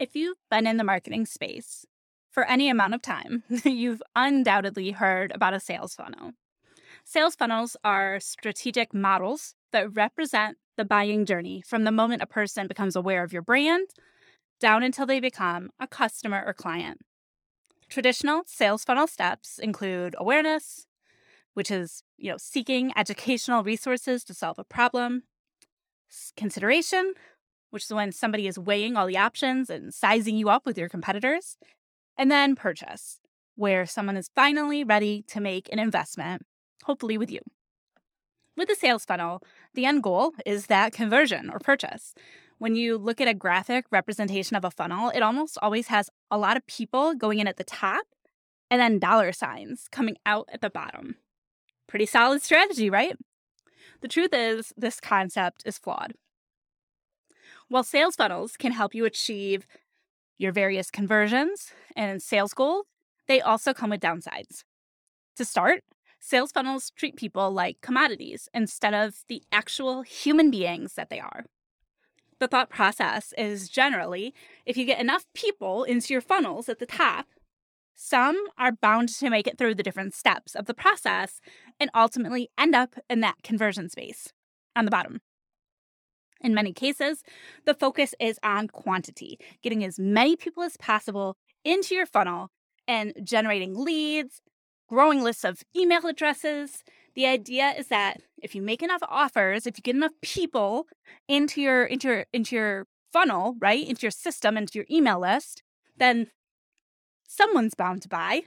If you've been in the marketing space for any amount of time, you've undoubtedly heard about a sales funnel. Sales funnels are strategic models that represent the buying journey from the moment a person becomes aware of your brand down until they become a customer or client. Traditional sales funnel steps include awareness, which is, seeking educational resources to solve a problem. Consideration, which is when somebody is weighing all the options and sizing you up with your competitors. And then purchase, where someone is finally ready to make an investment, hopefully with you. With the sales funnel, the end goal is that conversion or purchase. When you look at a graphic representation of a funnel, it almost always has a lot of people going in at the top and then dollar signs coming out at the bottom. Pretty solid strategy, right? The truth is, this concept is flawed. While sales funnels can help you achieve your various conversions and sales goals, they also come with downsides. To start, sales funnels treat people like commodities instead of the actual human beings that they are. The thought process is generally, if you get enough people into your funnels at the top, some are bound to make it through the different steps of the process and ultimately end up in that conversion space on the bottom. In many cases, the focus is on quantity, getting as many people as possible into your funnel and generating leads, growing lists of email addresses. The idea is that if you make enough offers, if you get enough people into your funnel, right, into your system, into your email list, then someone's bound to buy.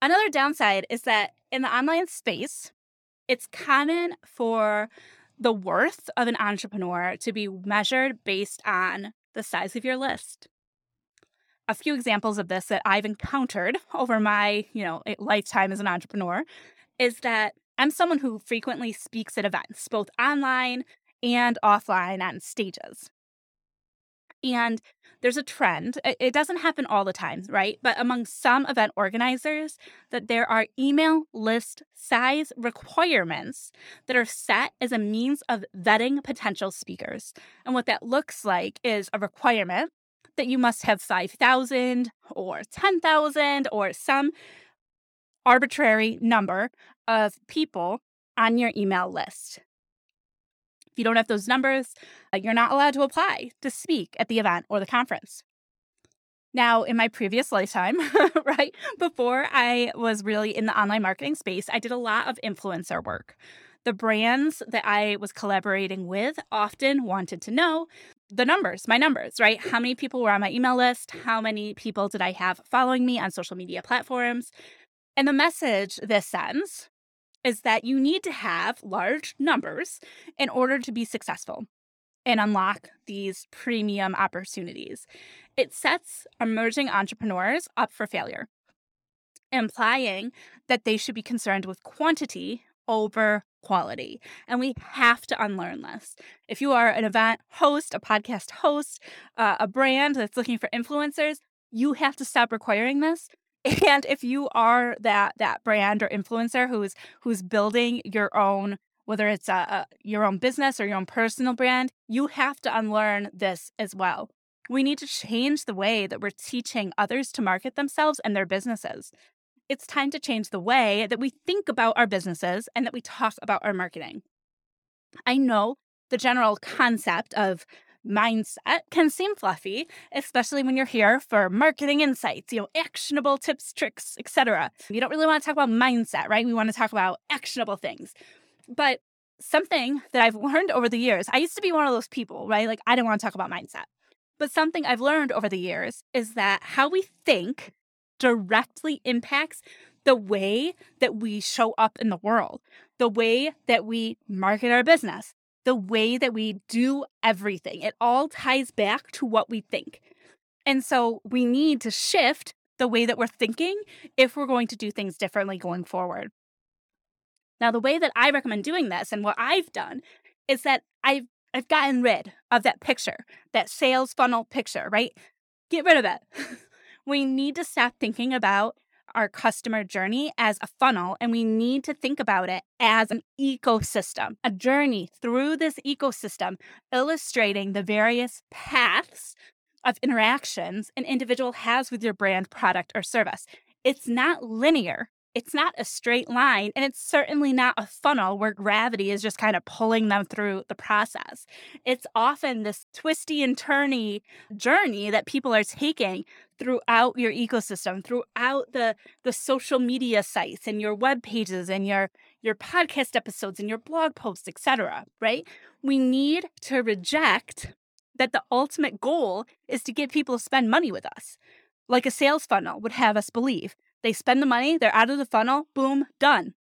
Another downside is that in the online space, it's common for the worth of an entrepreneur to be measured based on the size of your list. A few examples of this that I've encountered over my, lifetime as an entrepreneur is that I'm someone who frequently speaks at events, both online and offline on stages. And there's a trend, it doesn't happen all the time, right? But among some event organizers, that there are email list size requirements that are set as a means of vetting potential speakers. And what that looks like is a requirement that you must have 5,000 or 10,000 or some arbitrary number of people on your email list. If you don't have those numbers, you're not allowed to apply to speak at the event or the conference. Now, in my previous lifetime, right, before I was really in the online marketing space, I did a lot of influencer work. The brands that I was collaborating with often wanted to know my numbers, right? How many people were on my email list? How many people did I have following me on social media platforms? And the message this sends is that you need to have large numbers in order to be successful and unlock these premium opportunities. It sets emerging entrepreneurs up for failure, implying that they should be concerned with quantity over quality. And we have to unlearn this. If you are an event host, a podcast host, a brand that's looking for influencers, you have to stop requiring this. And if you are that brand or influencer who's building your own, whether it's your own business or your own personal brand, you have to unlearn this as well. We need to change the way that we're teaching others to market themselves and their businesses. It's time to change the way that we think about our businesses and that we talk about our marketing. I know the general concept of mindset can seem fluffy, especially when you're here for marketing insights, actionable tips, tricks, etc. You don't really want to talk about mindset, right? We want to talk about actionable things. But something that I've learned over the years, I used to be one of those people, right? Like, I didn't want to talk about mindset. But something I've learned over the years is that how we think directly impacts the way that we show up in the world, the way that we market our business, the way that we do everything. It all ties back to what we think. And so we need to shift the way that we're thinking if we're going to do things differently going forward. Now, the way that I recommend doing this and what I've done is that I've gotten rid of that picture, that sales funnel picture, right? Get rid of it. We need to stop thinking about our customer journey as a funnel, and we need to think about it as an ecosystem, a journey through this ecosystem, illustrating the various paths of interactions an individual has with your brand, product, or service. It's not linear. It's not a straight line, and it's certainly not a funnel where gravity is just kind of pulling them through the process. It's often this twisty and turny journey that people are taking throughout your ecosystem, throughout the social media sites and your web pages and your podcast episodes and your blog posts, et cetera, right? We need to reject that the ultimate goal is to get people to spend money with us, like a sales funnel would have us believe. They spend the money, they're out of the funnel, boom, done.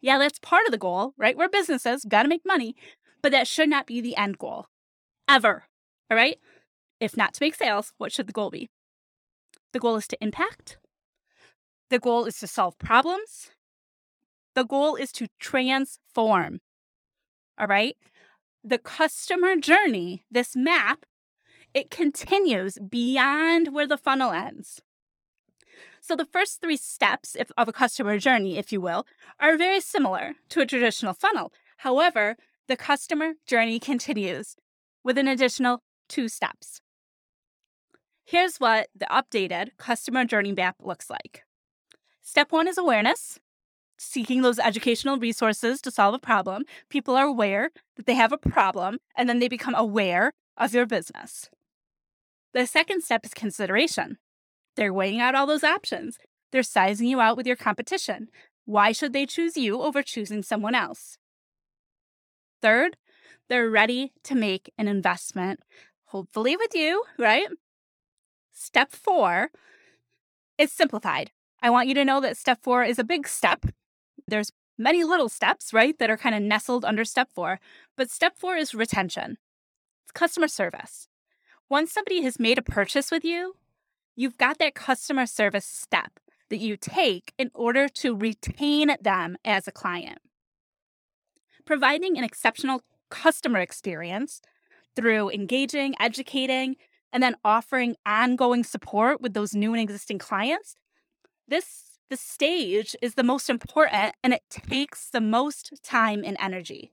Yeah, that's part of the goal, right? We're businesses, got to make money, but that should not be the end goal, ever, all right? If not to make sales, what should the goal be? The goal is to impact. The goal is to solve problems. The goal is to transform, all right? The customer journey, this map, it continues beyond where the funnel ends. So the first three steps of a customer journey, if you will, are very similar to a traditional funnel. However, the customer journey continues with an additional 2 steps. Here's what the updated customer journey map looks like. Step 1 is awareness, seeking those educational resources to solve a problem. People are aware that they have a problem, and then they become aware of your business. The second step is consideration. They're weighing out all those options. They're sizing you out with your competition. Why should they choose you over choosing someone else? Third, they're ready to make an investment, hopefully with you, right? Step 4 is simplified. I want you to know that step 4 is a big step. There's many little steps, right, that are kind of nestled under step 4. But step 4 is retention. It's customer service. Once somebody has made a purchase with you, you've got that customer service step that you take in order to retain them as a client. Providing an exceptional customer experience through engaging, educating, and then offering ongoing support with those new and existing clients, this stage is the most important, and it takes the most time and energy.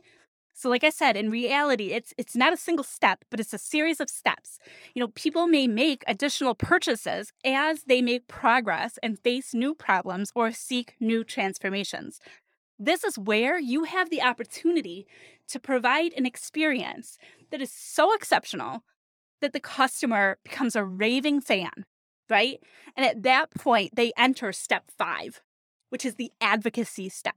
So like I said, in reality, it's not a single step, but it's a series of steps. You know, people may make additional purchases as they make progress and face new problems or seek new transformations. This is where you have the opportunity to provide an experience that is so exceptional that the customer becomes a raving fan, right? And at that point, they enter step 5, which is the advocacy step.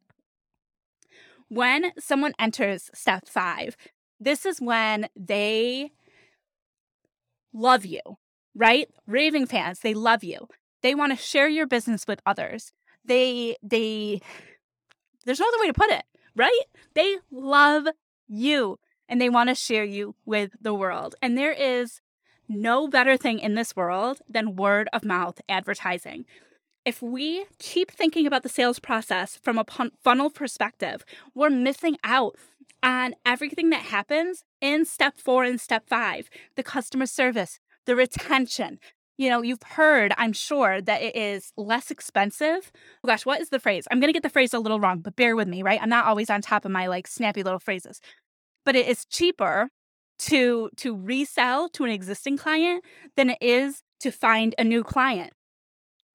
When someone enters step 5, this is when they love you, right? Raving fans, they love you. They want to share your business with others. There's no other way to put it, right? They love you and they want to share you with the world. And there is no better thing in this world than word of mouth advertising. If we keep thinking about the sales process from a funnel perspective, we're missing out on everything that happens in step 4 and step 5, the customer service, the retention. You know, you've heard, I'm sure, that it is less expensive. Oh gosh, what is the phrase? I'm going to get the phrase a little wrong, but bear with me, right? I'm not always on top of my like snappy little phrases, but it is cheaper to resell to an existing client than it is to find a new client.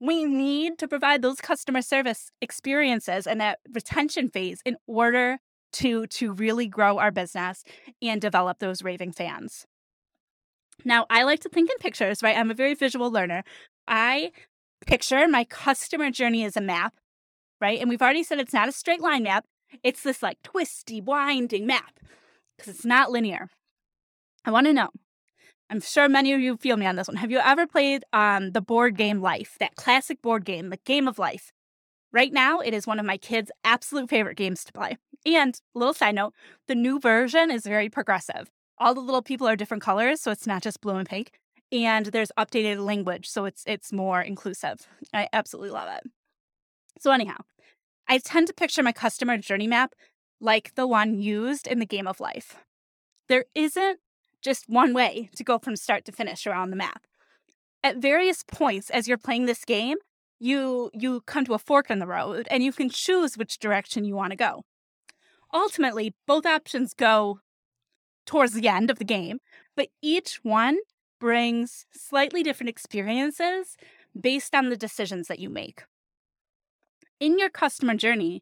We need to provide those customer service experiences and that retention phase in order to really grow our business and develop those raving fans. Now, I like to think in pictures, right? I'm a very visual learner. I picture my customer journey as a map, right? And we've already said it's not a straight line map. It's this like twisty, winding map because it's not linear. I want to know. I'm sure many of you feel me on this one. Have you ever played the board game Life, that classic board game, the game of life? Right now, it is one of my kids' absolute favorite games to play. And little side note, the new version is very progressive. All the little people are different colors, so it's not just blue and pink. And there's updated language, so it's more inclusive. I absolutely love it. So anyhow, I tend to picture my customer journey map like the one used in the game of life. There isn't just one way to go from start to finish around the map. At various points as you're playing this game, you come to a fork in the road and you can choose which direction you want to go. Ultimately, both options go towards the end of the game, but each one brings slightly different experiences based on the decisions that you make. In your customer journey,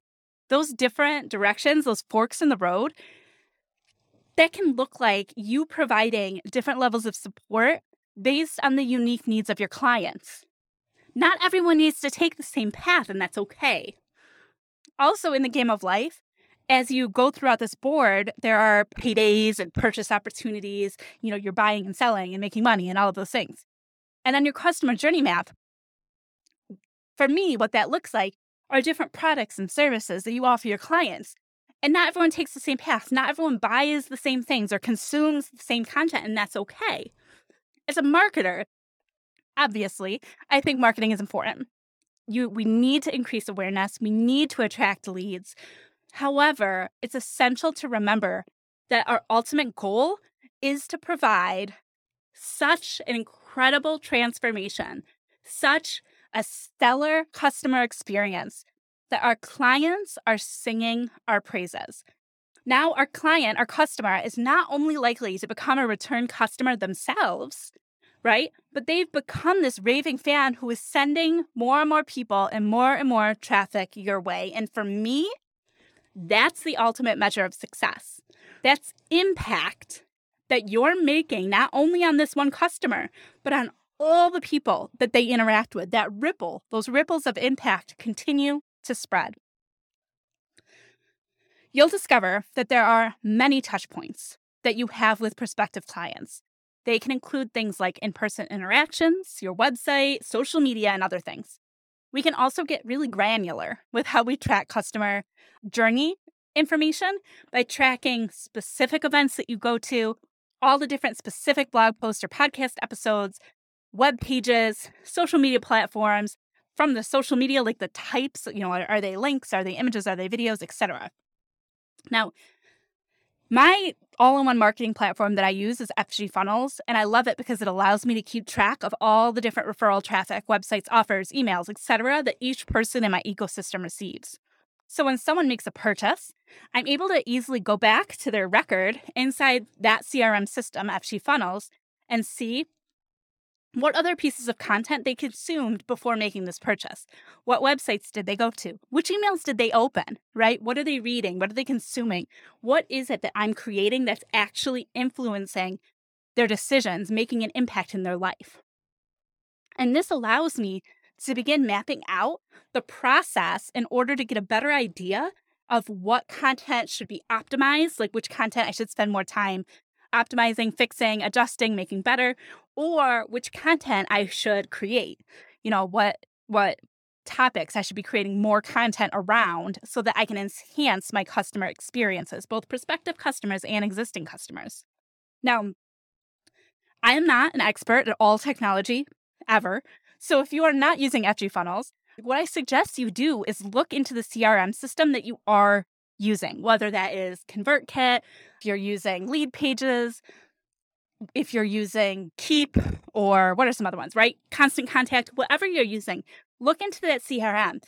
those different directions, those forks in the road, that can look like you providing different levels of support based on the unique needs of your clients. Not everyone needs to take the same path, and that's okay. Also, in the game of life, as you go throughout this board, there are paydays and purchase opportunities. You know, you're buying and selling and making money and all of those things. And on your customer journey map, for me, what that looks like are different products and services that you offer your clients. And not everyone takes the same path. Not everyone buys the same things or consumes the same content, and that's okay. As a marketer, obviously, I think marketing is important. We need to increase awareness. We need to attract leads. However, it's essential to remember that our ultimate goal is to provide such an incredible transformation, such a stellar customer experience that our clients are singing our praises. Now, our client, our customer, is not only likely to become a return customer themselves, right? But they've become this raving fan who is sending more and more people and more traffic your way. And for me, that's the ultimate measure of success. That's impact that you're making not only on this one customer, but on all the people that they interact with. That ripple, those ripples of impact continue to spread. You'll discover that there are many touch points that you have with prospective clients. They can include things like in-person interactions, your website, social media, and other things. We can also get really granular with how we track customer journey information by tracking specific events that you go to, all the different specific blog posts or podcast episodes, web pages, social media platforms, from the social media, like the types, you know, are they links, are they images, are they videos, etc. Now, my all-in-one marketing platform that I use is FG Funnels, and I love it because it allows me to keep track of all the different referral traffic, websites, offers, emails, etc. that each person in my ecosystem receives. So when someone makes a purchase, I'm able to easily go back to their record inside that CRM system, FG Funnels, and see what other pieces of content they consumed before making this purchase. What websites did they go to? Which emails did they open, right? What are they reading? What are they consuming? What is it that I'm creating that's actually influencing their decisions, making an impact in their life? And this allows me to begin mapping out the process in order to get a better idea of what content should be optimized, like which content I should spend more time optimizing, fixing, adjusting, making better, or which content I should create, you know, what topics I should be creating more content around so that I can enhance my customer experiences, both prospective customers and existing customers. Now, I am not an expert at all technology ever. So if you are not using FG Funnels, what I suggest you do is look into the CRM system that you are using, whether that is ConvertKit, if you're using lead pages, if you're using Keep, or what are some other ones, right? Constant Contact, whatever you're using, look into that CRM.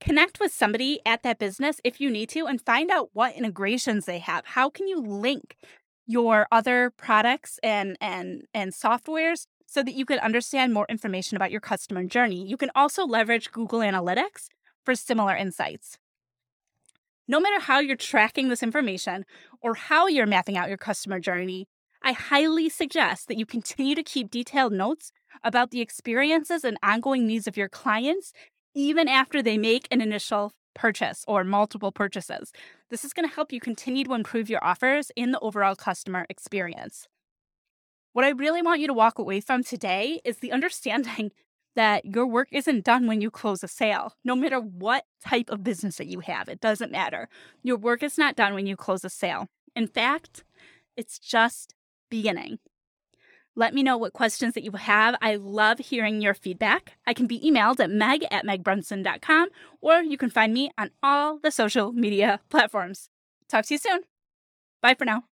Connect with somebody at that business if you need to and find out what integrations they have. How can you link your other products and softwares so that you can understand more information about your customer journey? You can also leverage Google Analytics for similar insights. No matter how you're tracking this information or how you're mapping out your customer journey, I highly suggest that you continue to keep detailed notes about the experiences and ongoing needs of your clients, even after they make an initial purchase or multiple purchases. This is going to help you continue to improve your offers in the overall customer experience. What I really want you to walk away from today is the understanding that your work isn't done when you close a sale. No matter what type of business that you have, it doesn't matter. Your work is not done when you close a sale. In fact, it's just beginning. Let me know what questions that you have. I love hearing your feedback. I can be emailed at meg@megbrunson.com, or you can find me on all the social media platforms. Talk to you soon. Bye for now.